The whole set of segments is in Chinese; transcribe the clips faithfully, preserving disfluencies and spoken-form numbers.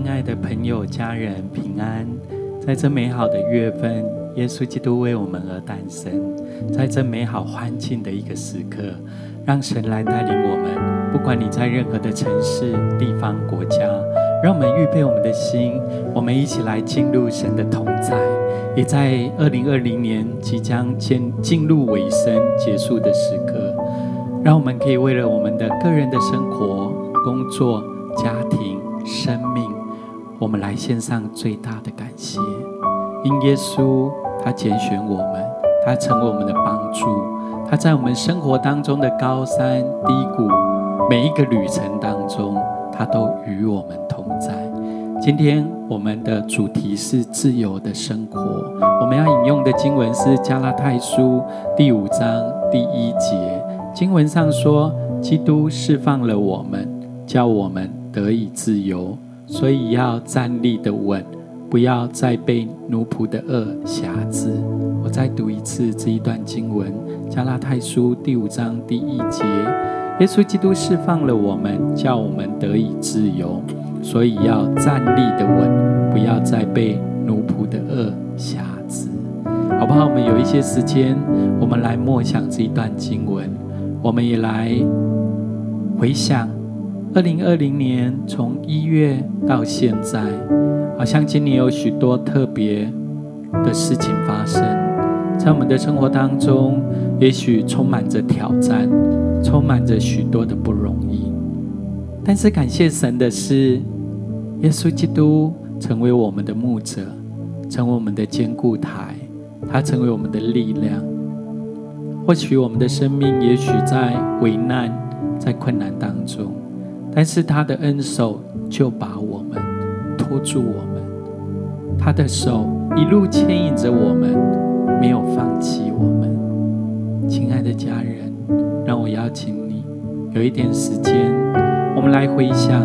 亲爱的朋友、家人平安，在这美好的月份，耶稣基督为我们而诞生，在这美好欢庆的一个时刻，让神来带领我们。不管你在任何的城市、地方、国家，让我们预备我们的心，我们一起来进入神的同在。也在二零二零年即将进入尾声、结束的时刻，让我们可以为了我们的个人的生活、工作、家庭、生命，我们来献上最大的感谢。因耶稣，他拣选我们，他成为我们的帮助，他在我们生活当中的高山低谷，每一个旅程当中，他都与我们同在。今天我们的主题是自由的生活，我们要引用的经文是加拉太书第五章第一节，经文上说，基督释放了我们，叫我们得以自由，所以要站立得稳，不要再被奴仆的恶辖制。我再读一次这一段经文，加拉太书第五章第一节，耶稣基督释放了我们，叫我们得以自由，所以要站立得稳，不要再被奴仆的恶辖制。好不好？我们有一些时间，我们来默想这一段经文，我们也来回想二零二零年从一月到现在，好像今年有许多特别的事情发生在我们的生活当中，也许充满着挑战，充满着许多的不容易。但是感谢神的是，耶稣基督成为我们的牧者，成为我们的坚固台，他成为我们的力量。或许我们的生命也许在危难、在困难当中，但是他的恩手就把我们托住，我们他的手一路牵引着我们，没有放弃我们。亲爱的家人，让我邀请你有一点时间，我们来回想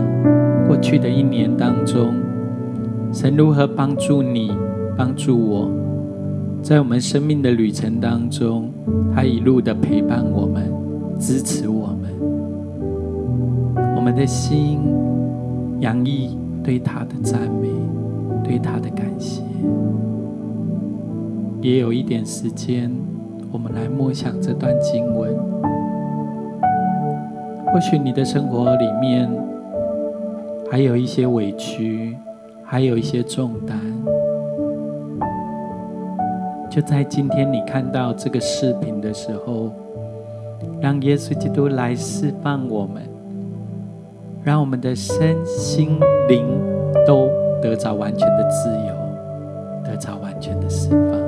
过去的一年当中，神如何帮助你、帮助我，在我们生命的旅程当中，他一路的陪伴我们、支持我们。我们的心洋溢对他的赞美，对他的感谢。也有一点时间，我们来默想这段经文。或许你的生活里面还有一些委屈，还有一些重担，就在今天你看到这个视频的时候，让耶稣基督来释放我们，让我们的身心灵都得着完全的自由，得着完全的释放。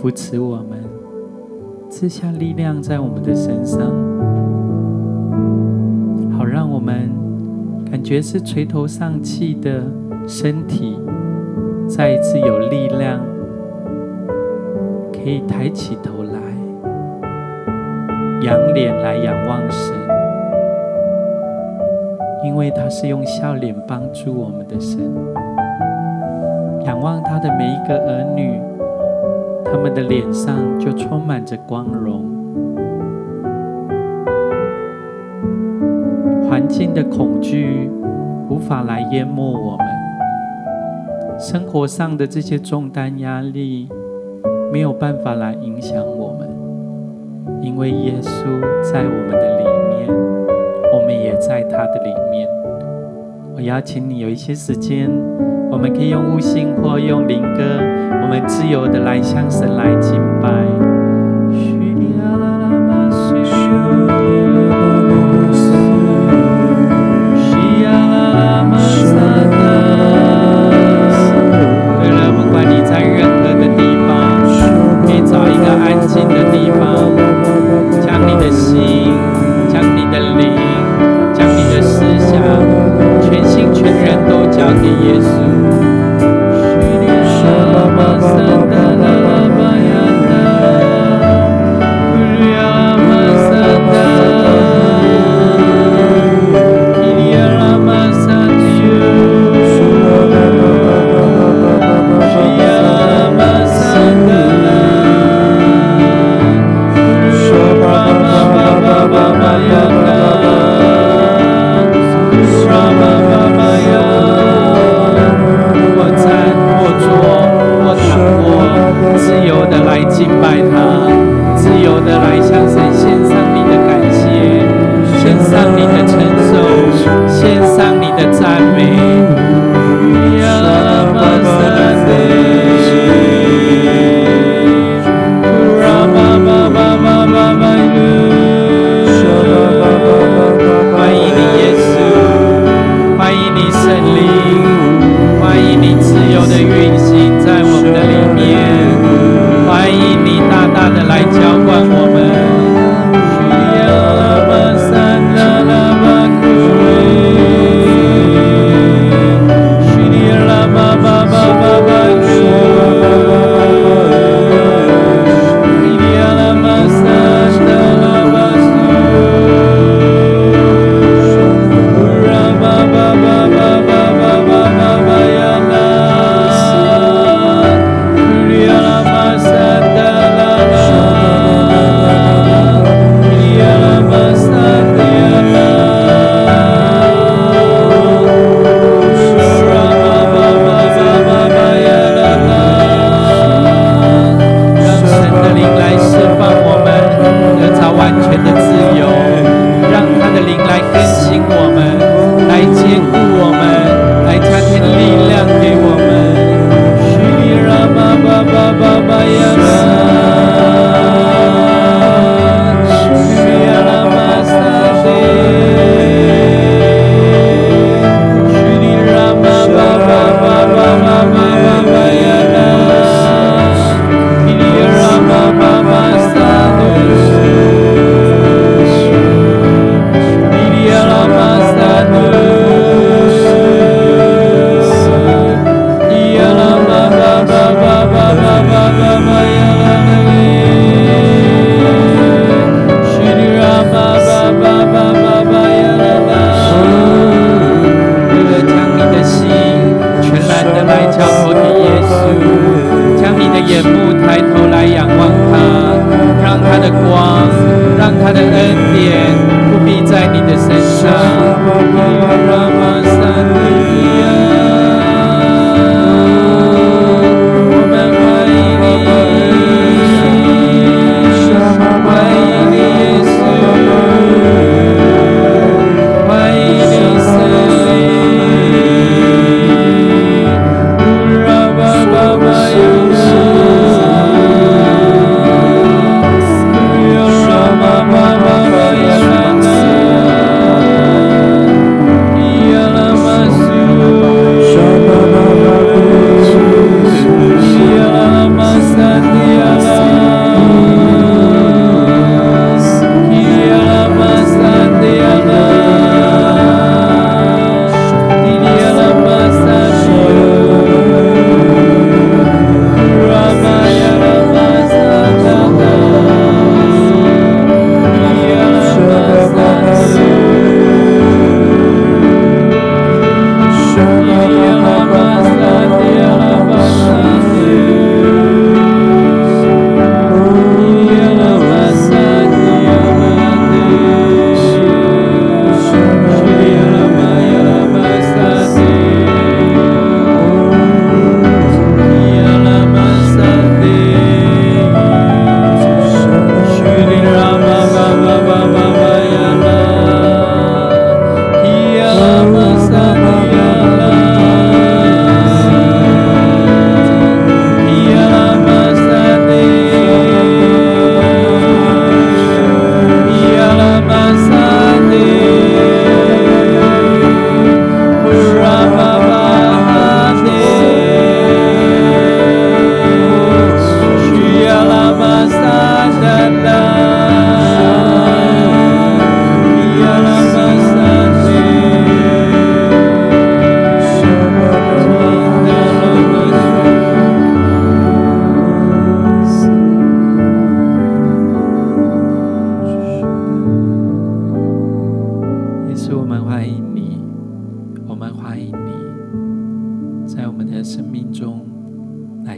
扶持我们，赐下力量在我们的身上，好让我们感觉是垂头丧气的身体，再一次有力量可以抬起头来，仰脸来仰望神，因为他是用笑脸帮助我们的神。仰望他的每一个儿女，他们的脸上就充满着光荣。环境的恐惧无法来淹没我们，生活上的这些重担压力没有办法来影响我们，因为耶稣在我们的里面，我们也在他的里面。我邀请你有一些时间，我们可以用悟性或用灵歌，我们自由的来向神来敬拜。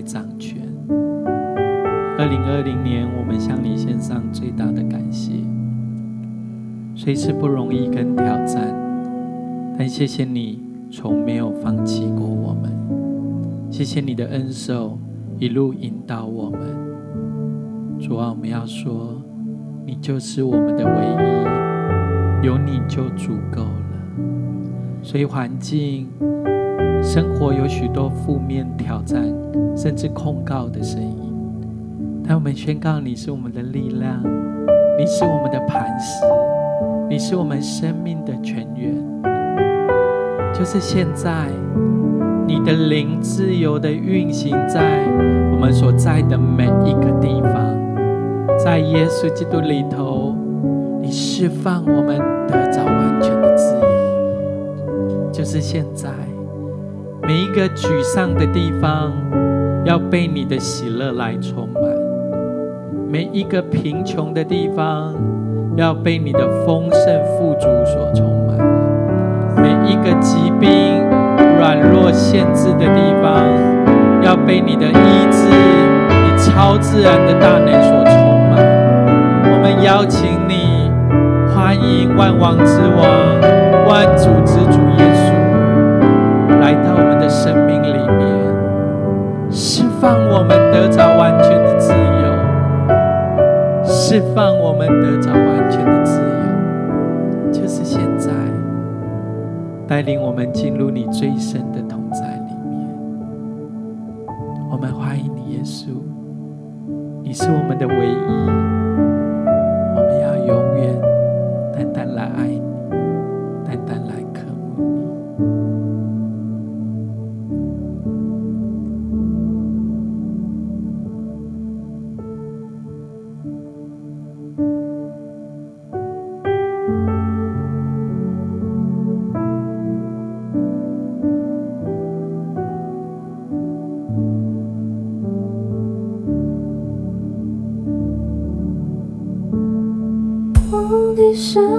来掌权。二零二零年，我们向你献上最大的感谢。虽是不容易跟挑战，但谢谢你从没有放弃过我们。谢谢你的恩手一路引导我们。主啊，我们要说，你就是我们的唯一，有你就足够了。所以环境、生活有许多负面挑战，甚至控告的声音。但我们宣告，你是我们的力量，你是我们的磐石，你是我们生命的泉源。就是现在，你的灵自由地运行在我们所在的每一个地方。在耶稣基督里头，你释放我们得着完全的自由。就是现在，每一个沮丧的地方要被你的喜乐来充满，每一个贫穷的地方要被你的丰盛富足所充满，每一个疾病软弱限制的地方要被你的医治、你超自然的大能所充满。我们邀请你，欢迎万王之王、万主之主耶稣来到我们的生命里面，释放我们得着完全的自由，释放我们得着完全的自由。就是现在，带领我们进入你最深的同在里面。我们欢迎你，耶稣，你是我们的唯一，我们要永远单单来爱你，单单来渴慕你。Oh,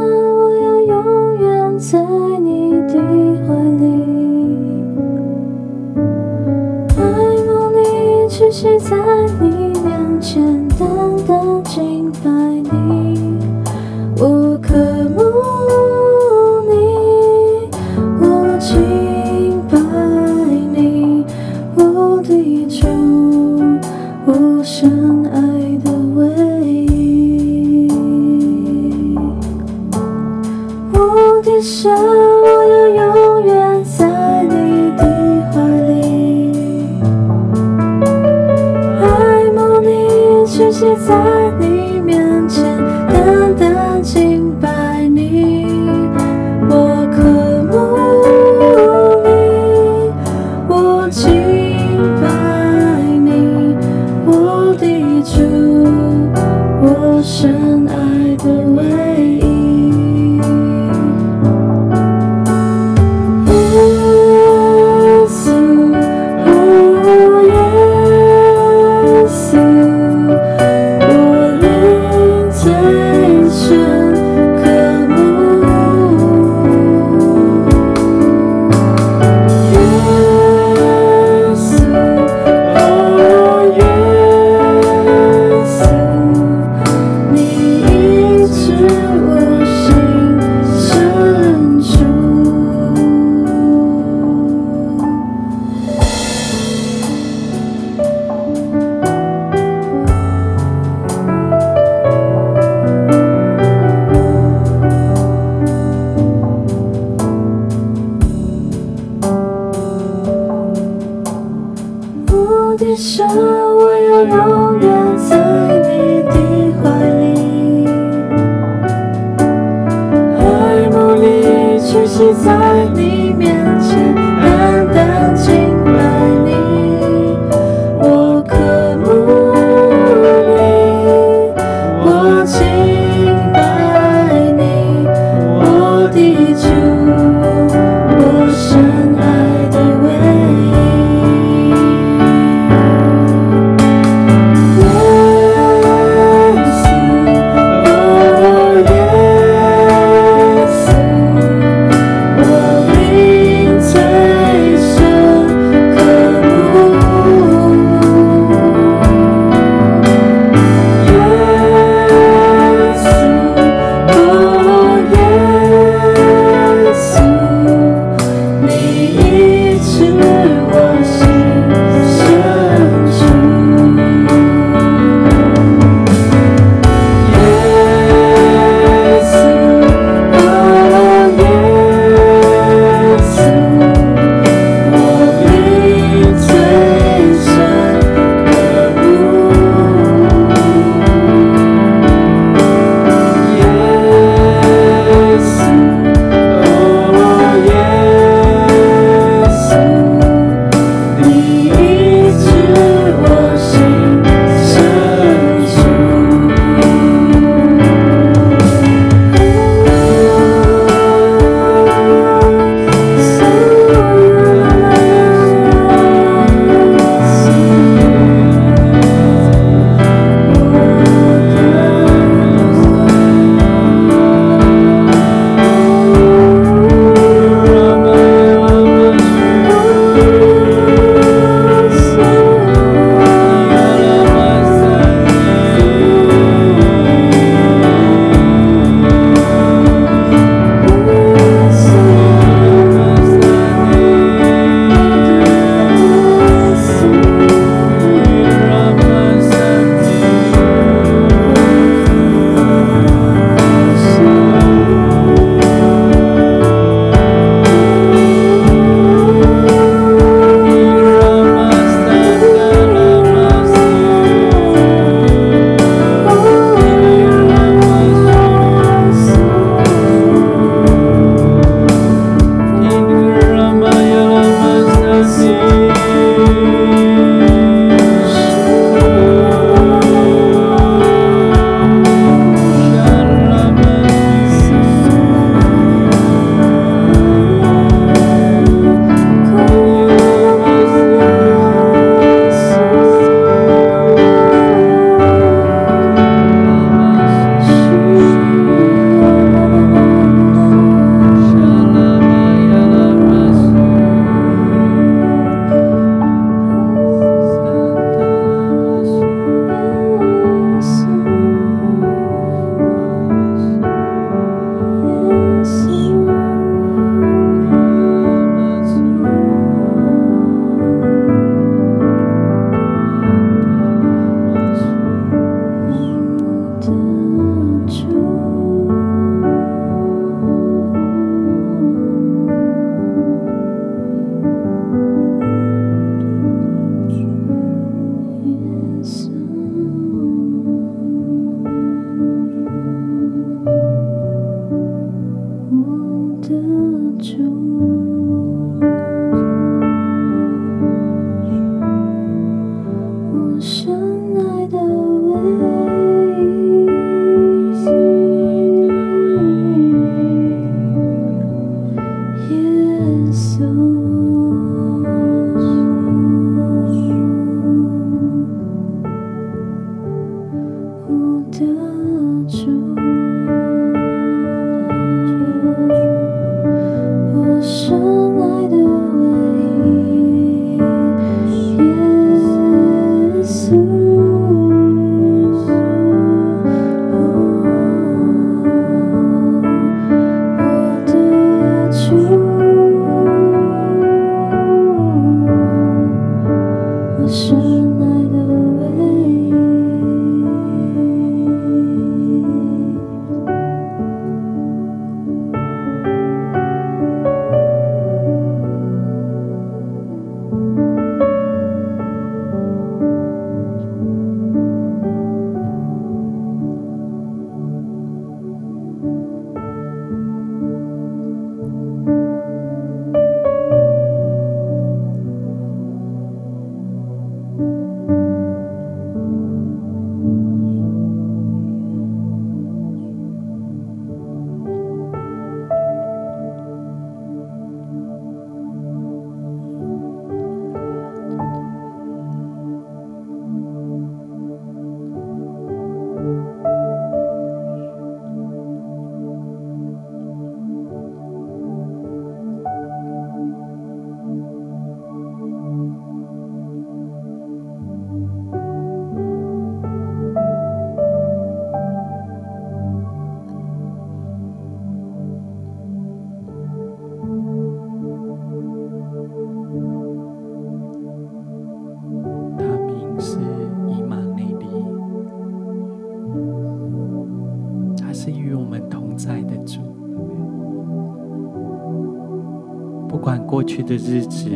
过去的日子，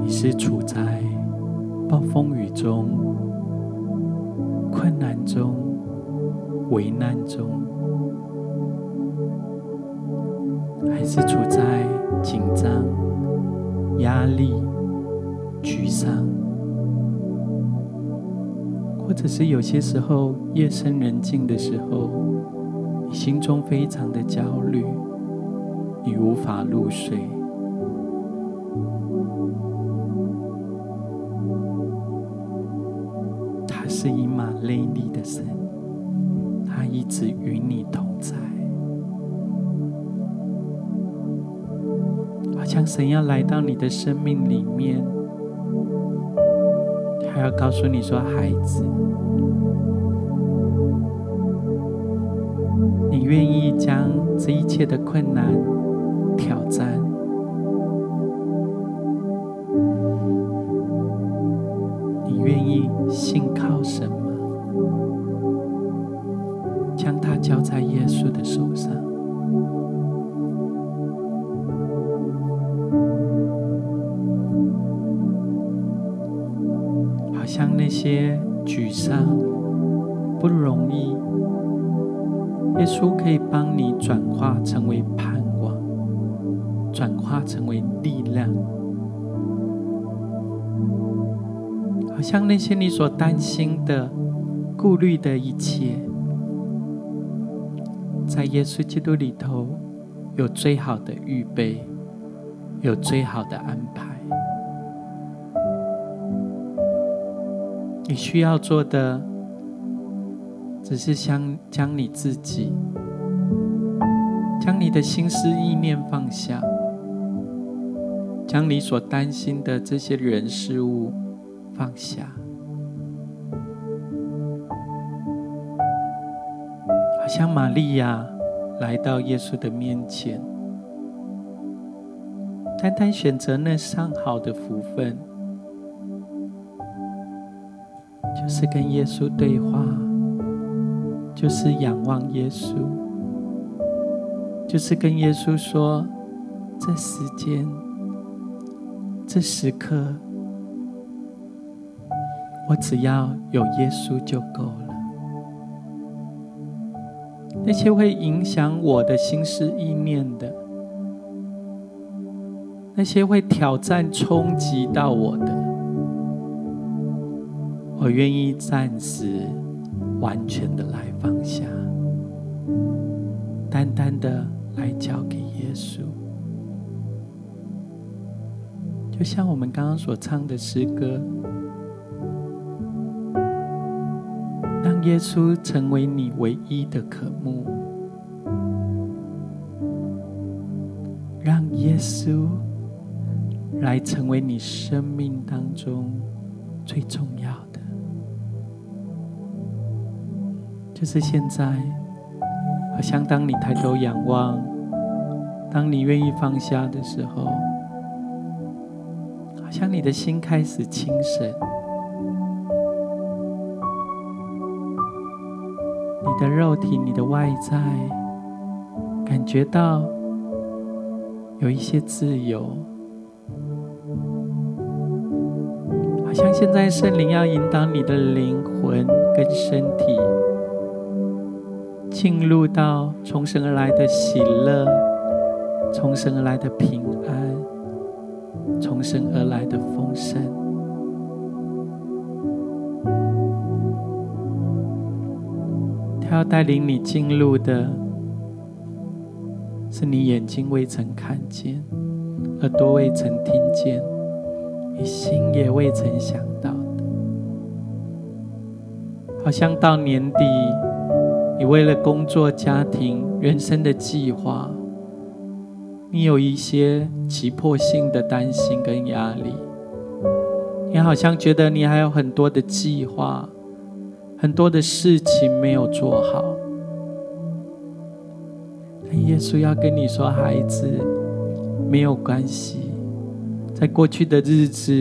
你是处在暴风雨中、困难中、危难中，还是处在紧张、压力、沮丧，或者是有些时候夜深人静的时候，你心中非常的焦虑，你无法入睡。是以马内利的神，他一直与你同在，好像神要来到你的生命里面，他要告诉你说，孩子，你愿意将这一切的困难挑战，你愿意信靠神吗？将它交在耶稣的手上。好像那些沮丧、不容易，耶稣可以帮你转化成为盼望，转化成为力量。好像那些你所担心的、顾虑的一切，在耶稣基督里头有最好的预备，有最好的安排。你需要做的，只是将将你自己，将你的心思意念放下，将你所担心的这些人事物放下，好像玛利亚来到耶稣的面前，单单选择那上好的福分，就是跟耶稣对话，就是仰望耶稣，就是跟耶稣说，这时间，这时刻，我只要有耶稣就够了。那些会影响我的心思意念的，那些会挑战冲击到我的，我愿意暂时完全的来放下，单单的来交给耶稣。就像我们刚刚所唱的诗歌，让耶稣成为你唯一的渴慕，让耶稣来成为你生命当中最重要的。就是现在，好像当你抬头仰望，当你愿意放下的时候，好像你的心开始轻省，你的肉体、你的外在，感觉到有一些自由。好像现在圣灵要引导你的灵魂跟身体，进入到从神而来的喜乐，从神而来的平安，从神而来的丰盛。他要带领你进入的是你眼睛未曾看见，耳朵未曾听见，你心也未曾想到的。好像到年底，你为了工作、家庭、人生的计划，你有一些急迫性的担心跟压力，你好像觉得你还有很多的计划，很多的事情没有做好。但耶稣要跟你说，孩子，没有关系，在过去的日子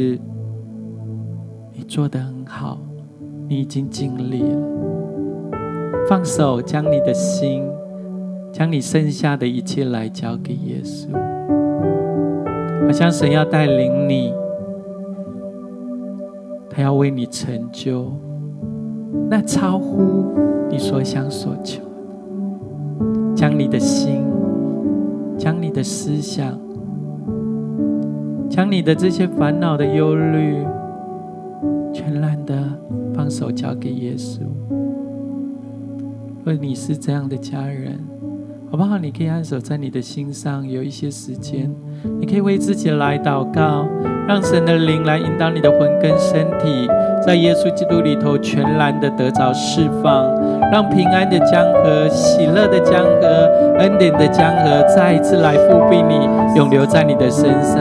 你做得很好，你已经尽力了。放手，将你的心，将你剩下的一切来交给耶稣。好像神要带领你，他要为你成就那超乎你所想所求。将你的心，将你的思想，将你的这些烦恼的忧虑，全然的放手交给耶稣。如果你是这样的家人，好不好？你可以按手在你的心上，有一些时间，你可以为自己来祷告，让神的灵来引导你的魂跟身体，在耶稣基督里头全然的得着释放，让平安的江河、喜乐的江河、恩典的江河再一次来覆庇你，永流在你的身上。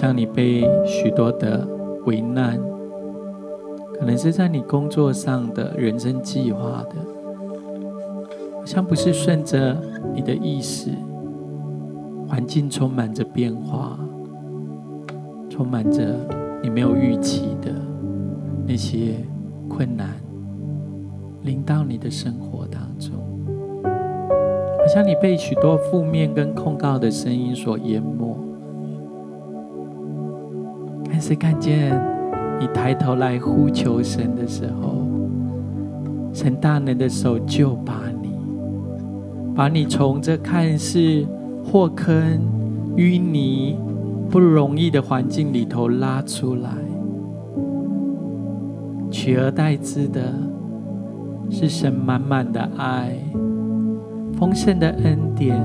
像你被许多的为难，可能是在你工作上的、人生计划的，好像不是顺着你的意识。环境充满着变化，充满着你没有预期的那些困难，临到你的生活当中，好像你被许多负面跟控告的声音所淹没。但是看见你抬头来呼求神的时候，神大能的手就把你，把你从这看似祸坑、淤泥、不容易的环境里头拉出来，取而代之的是神满满的爱、丰盛的恩典，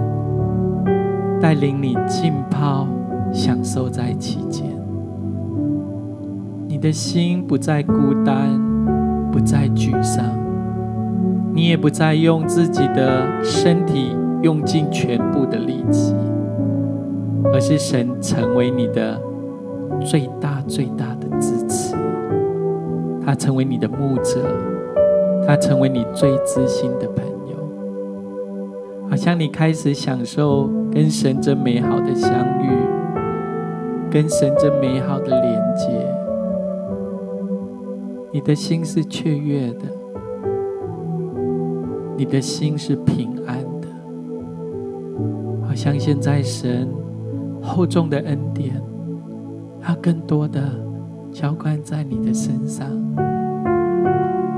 带领你浸泡、享受在其间。你的心不再孤单，不再沮丧，你也不再用自己的身体用尽全部的力气，而是神成为你的最大最大的支持，他成为你的牧者，他成为你最知心的朋友。好像你开始享受跟神这美好的相遇，跟神这美好的连接，你的心是雀跃的，你的心是平安的。好像现在神厚重的恩典，要更多的浇灌在你的身上。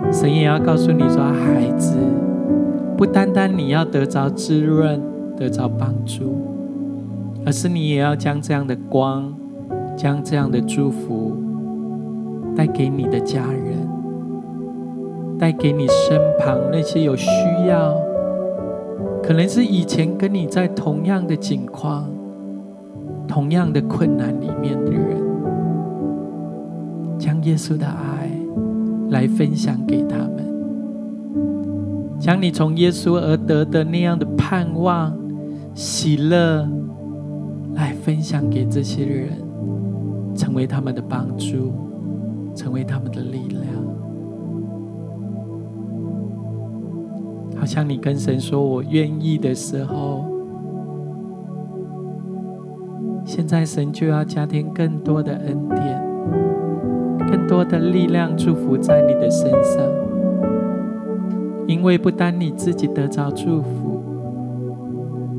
神也要告诉你说，孩子，不单单你要得着滋润、得着帮助，而是你也要将这样的光、将这样的祝福带给你的家人，带给你身旁那些有需要，可能是以前跟你在同样的境况、同样的困难里面的人，将耶稣的爱来分享给他们，将你从耶稣而得的那样的盼望、喜乐来分享给这些人，成为他们的帮助，成为他们的力量。好像你跟神说我愿意的时候，现在神就要加添更多的恩典，更多的力量祝福在你的身上。因为不单你自己得着祝福，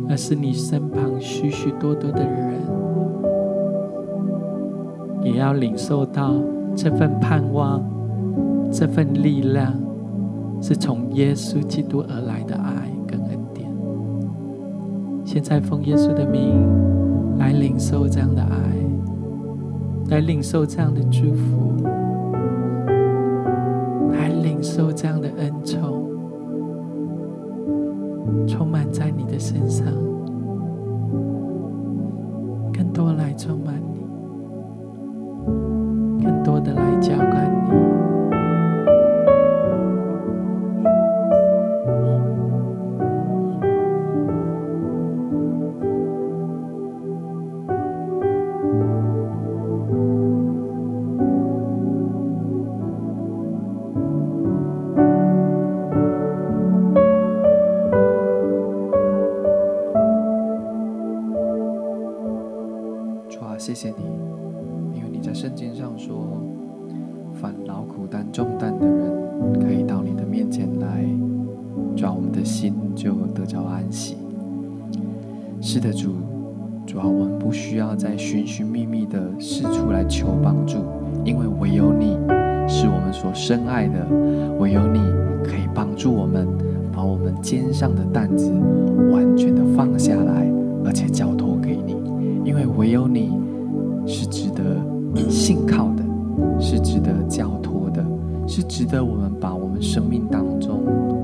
而是你身旁许许多多的人也要领受到这份盼望，这份力量是从耶稣基督而来的爱跟恩典。现在奉耶稣的名来领受这样的爱，来领受这样的祝福，来领受这样的恩宠，充满在你的身上，更多来充满你，更多的来浇灌你。肩上的担子完全的放下来，而且交托给你，因为唯有你是值得信靠的，是值得交托的，是值得我们把我们生命当中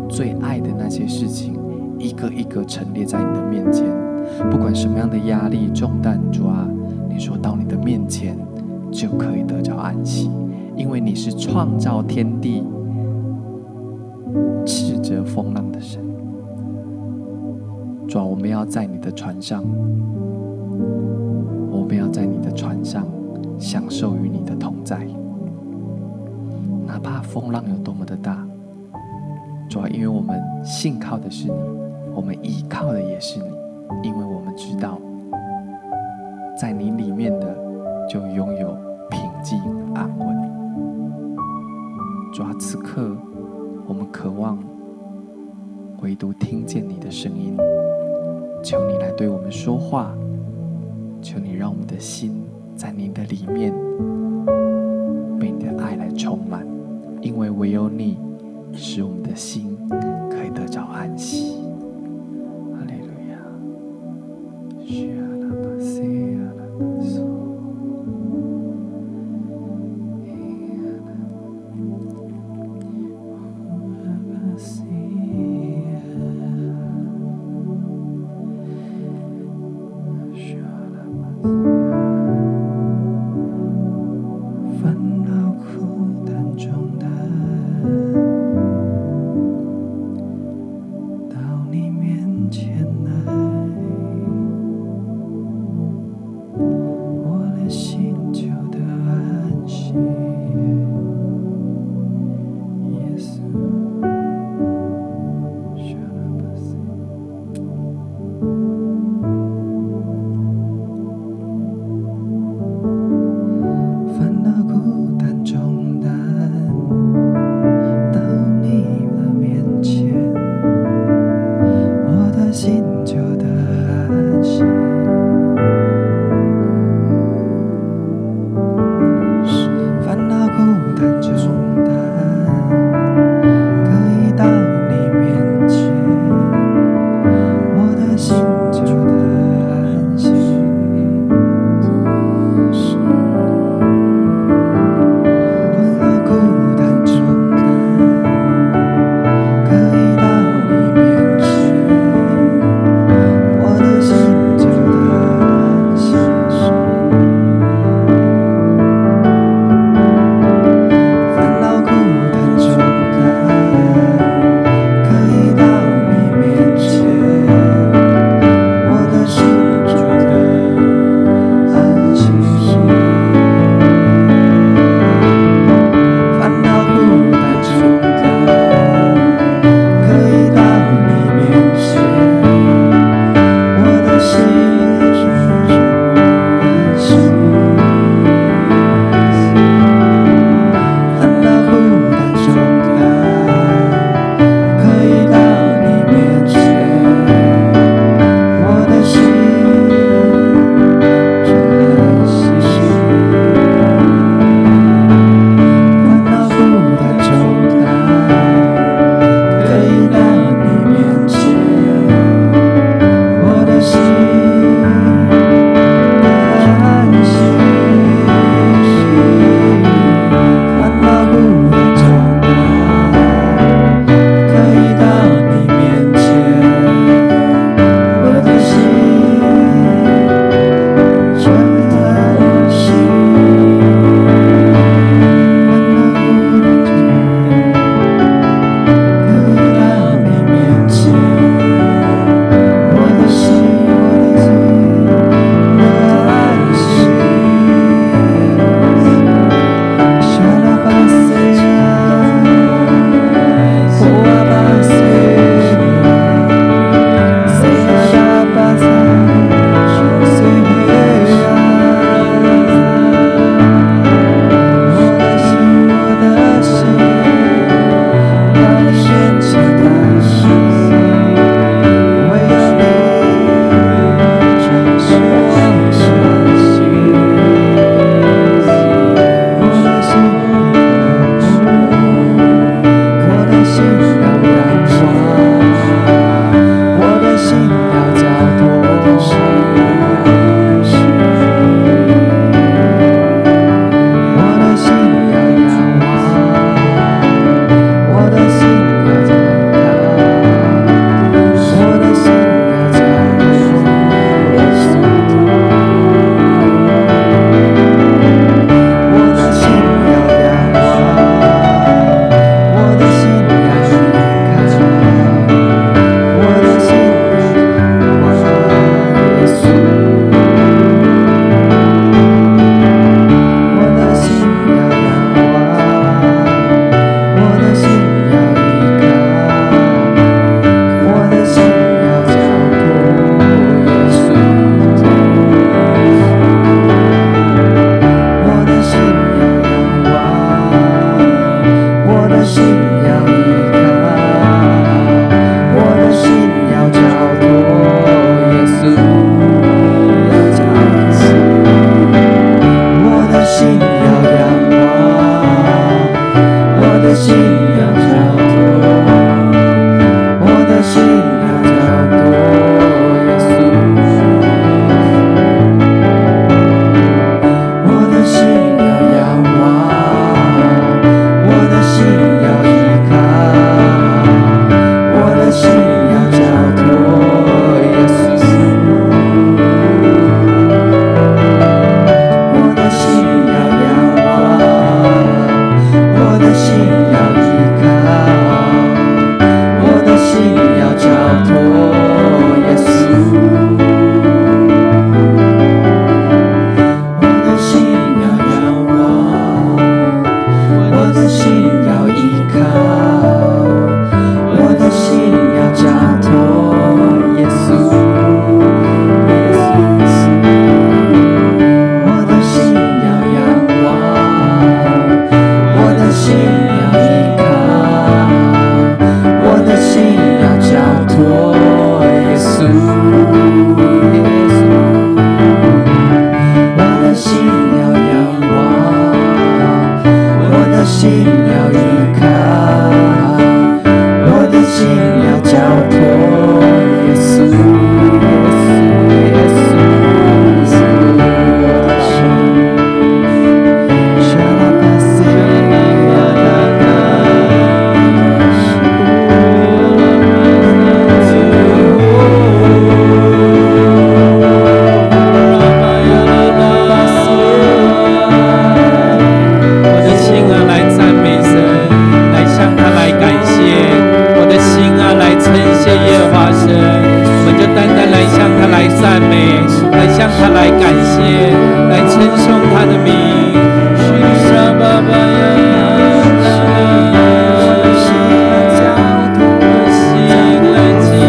最爱的那些事情一个一个陈列在你的面前。不管什么样的压力重担，主啊，你说到你的面前就可以得着安息，因为你是创造天地斥责风浪的神。主啊，我们要在你的船上，我们要在你的船上同在。哪怕风浪有多么的大，主要因为我们信靠的是你，我们依靠的也是你，因为我们知道在你里面的就拥有平静安稳。主要此刻我们渴望唯独听见你的声音，求你来对我们说话，求你让我们的心在你的里面被你的爱来充满，因为唯有你使我们的心可以得着安息。哈利路亚。心要依靠，我的心要交托耶稣，耶稣，耶稣，耶稣，我的心。沙拉巴西我的心啊，来赞美神，来向他来感谢。我的心啊，来称谢耶和华神。我们就单单来向他来赞美，来向他来感谢，来称颂他的名。沙巴巴耶，是交托的心来敬拜。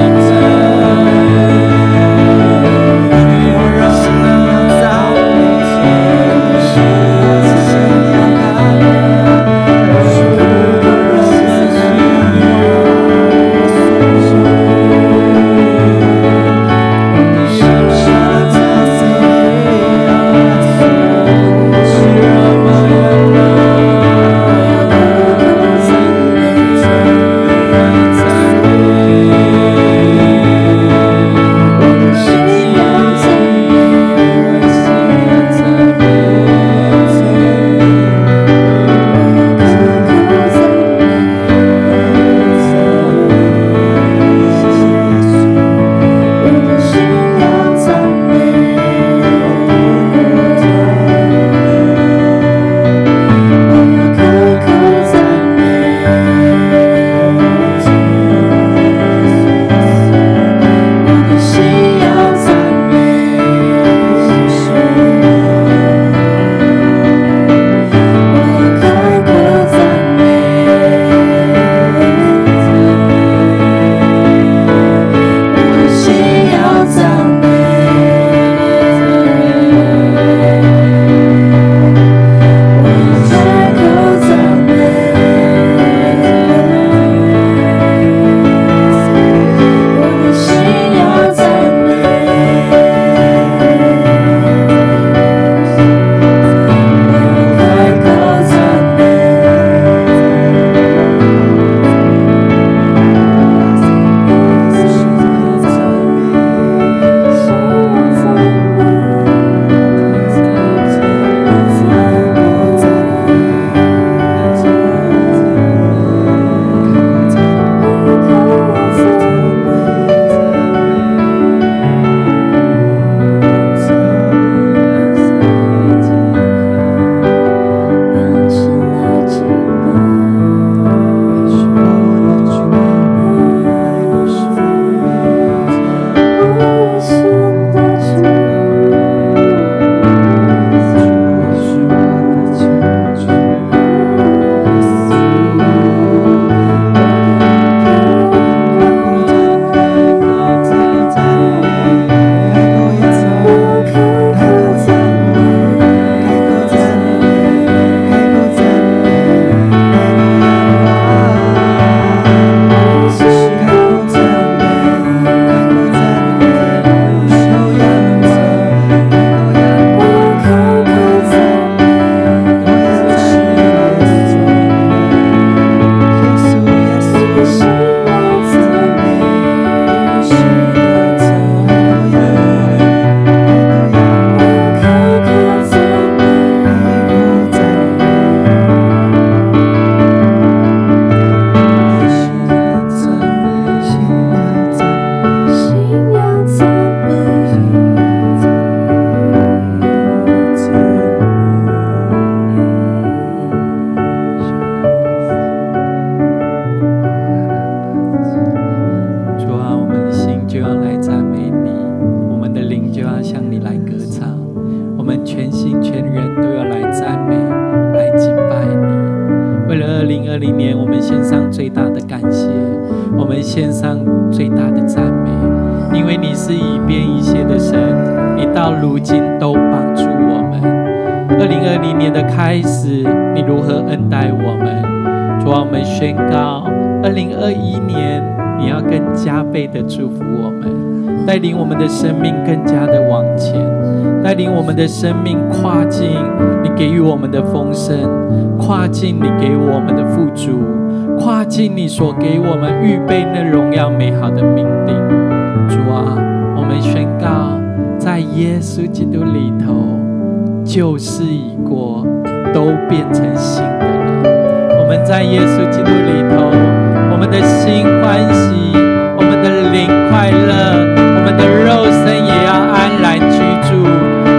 带领我们的生命更加的往前，带领我们的生命跨进你给予我们的丰盛，跨进你给我们的富足，跨进你所给我们预备那荣耀美好的命定。主啊，我们宣告，在耶稣基督里头，旧事已过，都变成新的了。我们在耶稣基督里头，我们的心欢喜，我们的灵快乐，我们的肉身也要安然居住，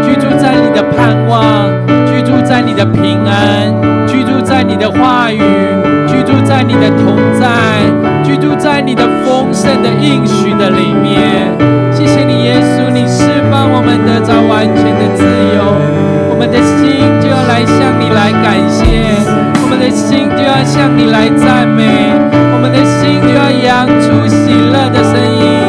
居住在你的盼望，居住在你的平安，居住在你的话语，居住在你的同在，居住在你的丰盛的应许的里面。谢谢你耶稣，你释放我们得着完全的自由，我们的心就要来向你来感谢，我们的心就要向你来赞美，我们的心就要扬出喜乐的声音、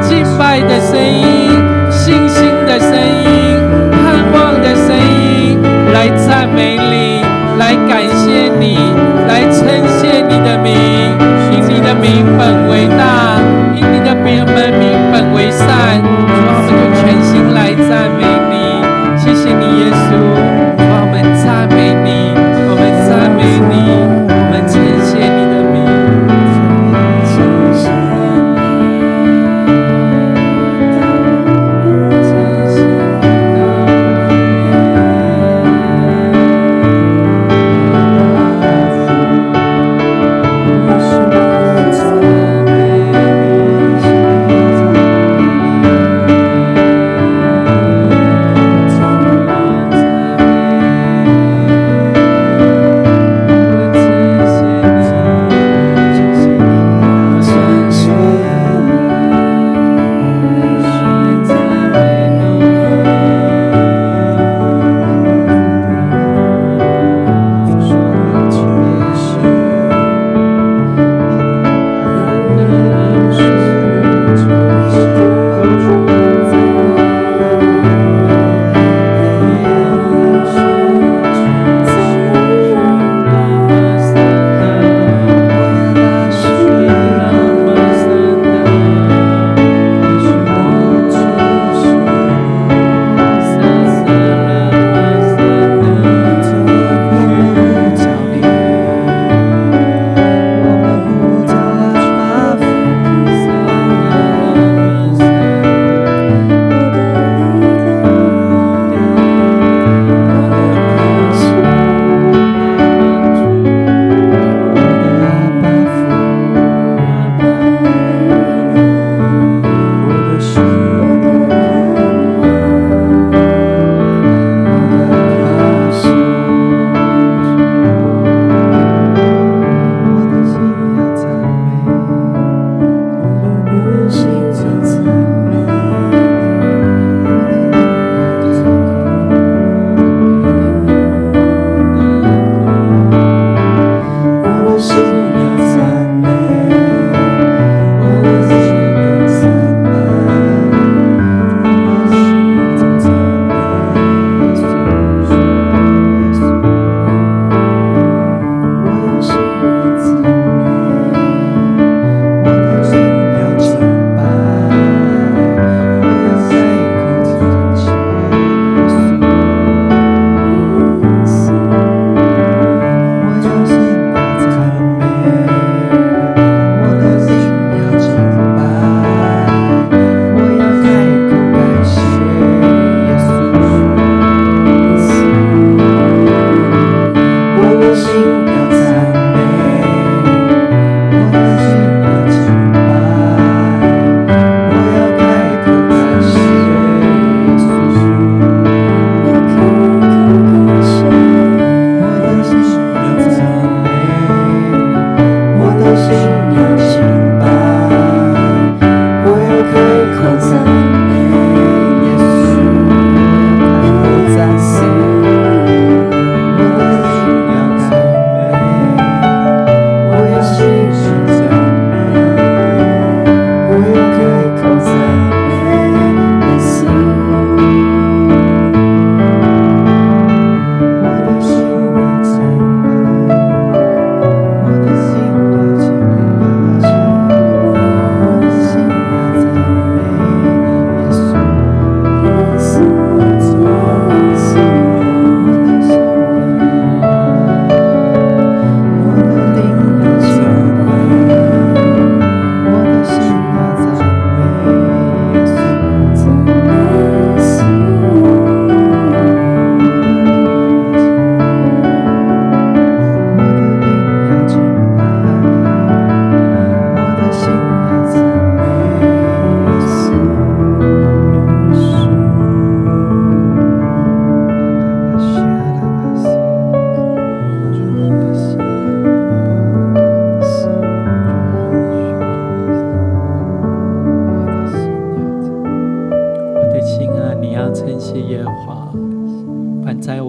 敬拜的声音、信心的声音、盼望的声音，来赞美你，来感谢你，来称谢你的名。因你的名本为大，因你的名本为善，主啊，我们就全心来赞美你。谢谢你耶稣，我们赞美你，我们赞美你，我们称谢你的名。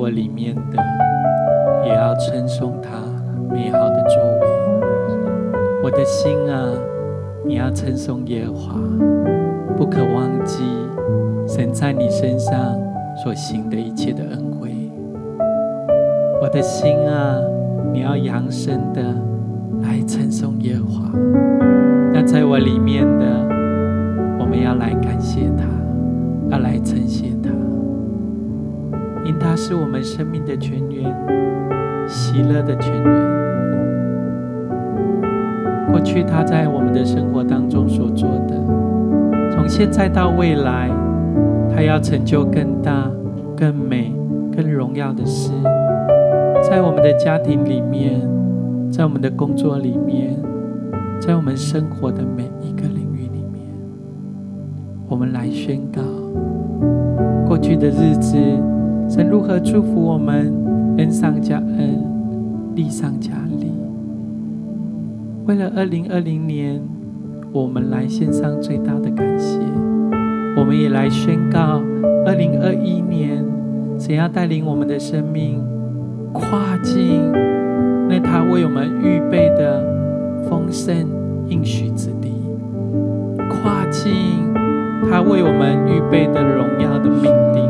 活里面的，也要称颂他美好的作为。我的心啊，你要称颂耶和华，不可忘记神在你身上所行的一切的恩惠。我的心啊，你要扬声的来称颂耶和华。那在我里面的，我们要来感谢他，要来称谢他。 因他是我们生命的泉源，喜乐的泉源。过去他在我们的生活当中所做的，从现在到未来，他要成就更大、更美、更荣耀的事，在我们的家庭里面，在我们的工作里面，在我们生活的每一个领域里面，我们来宣告：过去的日子， 神如何祝福我们，恩上加恩，利上加利。为了二零二零年，我们来献上最大的感谢。我们也来宣告，二零二一年，神要带领我们的生命跨进那他为我们预备的丰盛应许之地，跨进他为我们预备的荣耀的命定。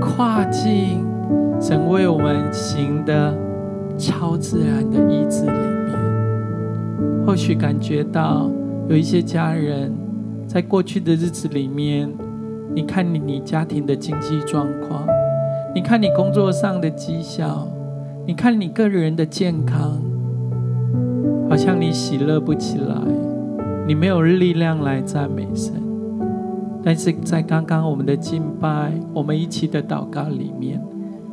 跨进神为我们行的超自然的医治里面，或许感觉到有一些家人在过去的日子里面，你看你你家庭的经济状况，你看你工作上的绩效，你看你个人的健康，好像你喜乐不起来，你没有力量来赞美神。 但是在刚刚我们的敬拜，我们一起的祷告里面，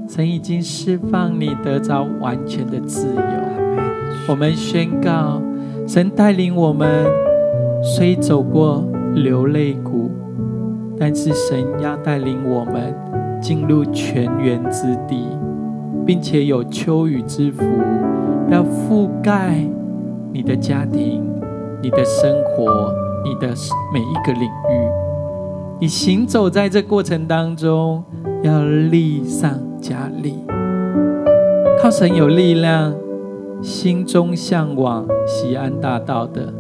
神已经释放你得着完全的自由。我们宣告，神带领我们，虽走过流泪谷，但是神要带领我们进入泉源之地，并且有秋雨之福，要覆盖你的家庭、你的生活、你的每一个领域。 你行走在这过程当中，要力上加力，靠神有力量，心中向往西安大道的，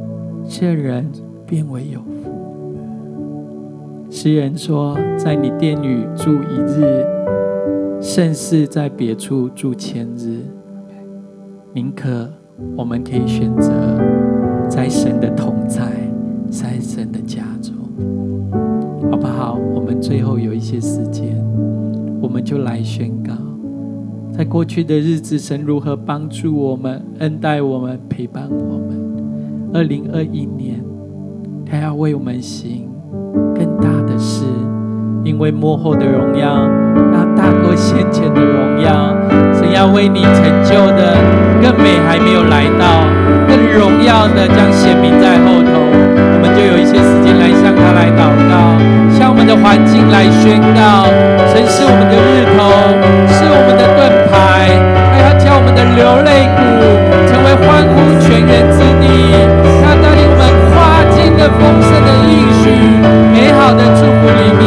这人便为有福。诗人说：“在你殿宇住一日，胜似在别处住千日。”宁可我们可以选择在神的同在，在神的家中。 好不好？我们最后有一些时间，我们就来宣告，在过去的日子，神如何帮助我们、恩待我们、陪伴我们。二零二一年，他要为我们行更大的事，因为幕后的荣耀要大过先前的荣耀。神要为你成就的更美还没有来到，更荣耀的将显明在后头。我们就有一些时间来向他来祷告。 向我们的环境来宣告，神是我们的日头，是我们的盾牌，他要叫我们的流泪谷成为欢呼泉源之地，他带领我们跨进了丰盛的应许，美好的祝福里面。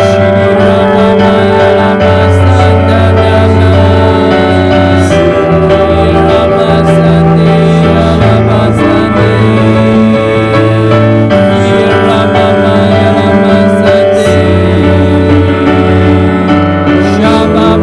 Shabbat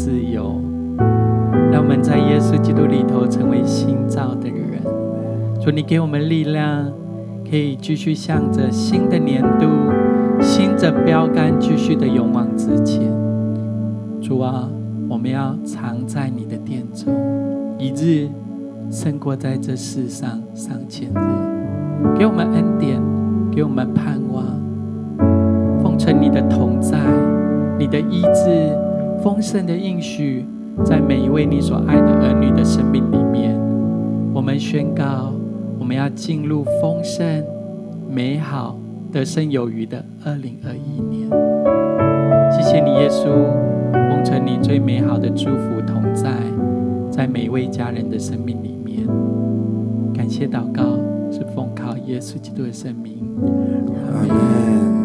自由。让我们在耶稣基督里头成为新造的人。主，你给我们力量，可以继续向着新的年度、新的标杆继续的勇往直前。主啊，我们要常在你的殿中，一日胜过在这世上上千日。给我们恩典，给我们盼望，奉承你的同在，你的医治，丰盛的应许，在每一位你所爱的儿女的生命里面。我们宣告，我们要进入丰盛、美好、得胜有余的二零二一年。谢谢你，耶稣，奉承你最美好的祝福同在，在每一位家人的生命里面。感谢祷告，是奉靠耶稣基督的圣名。阿们。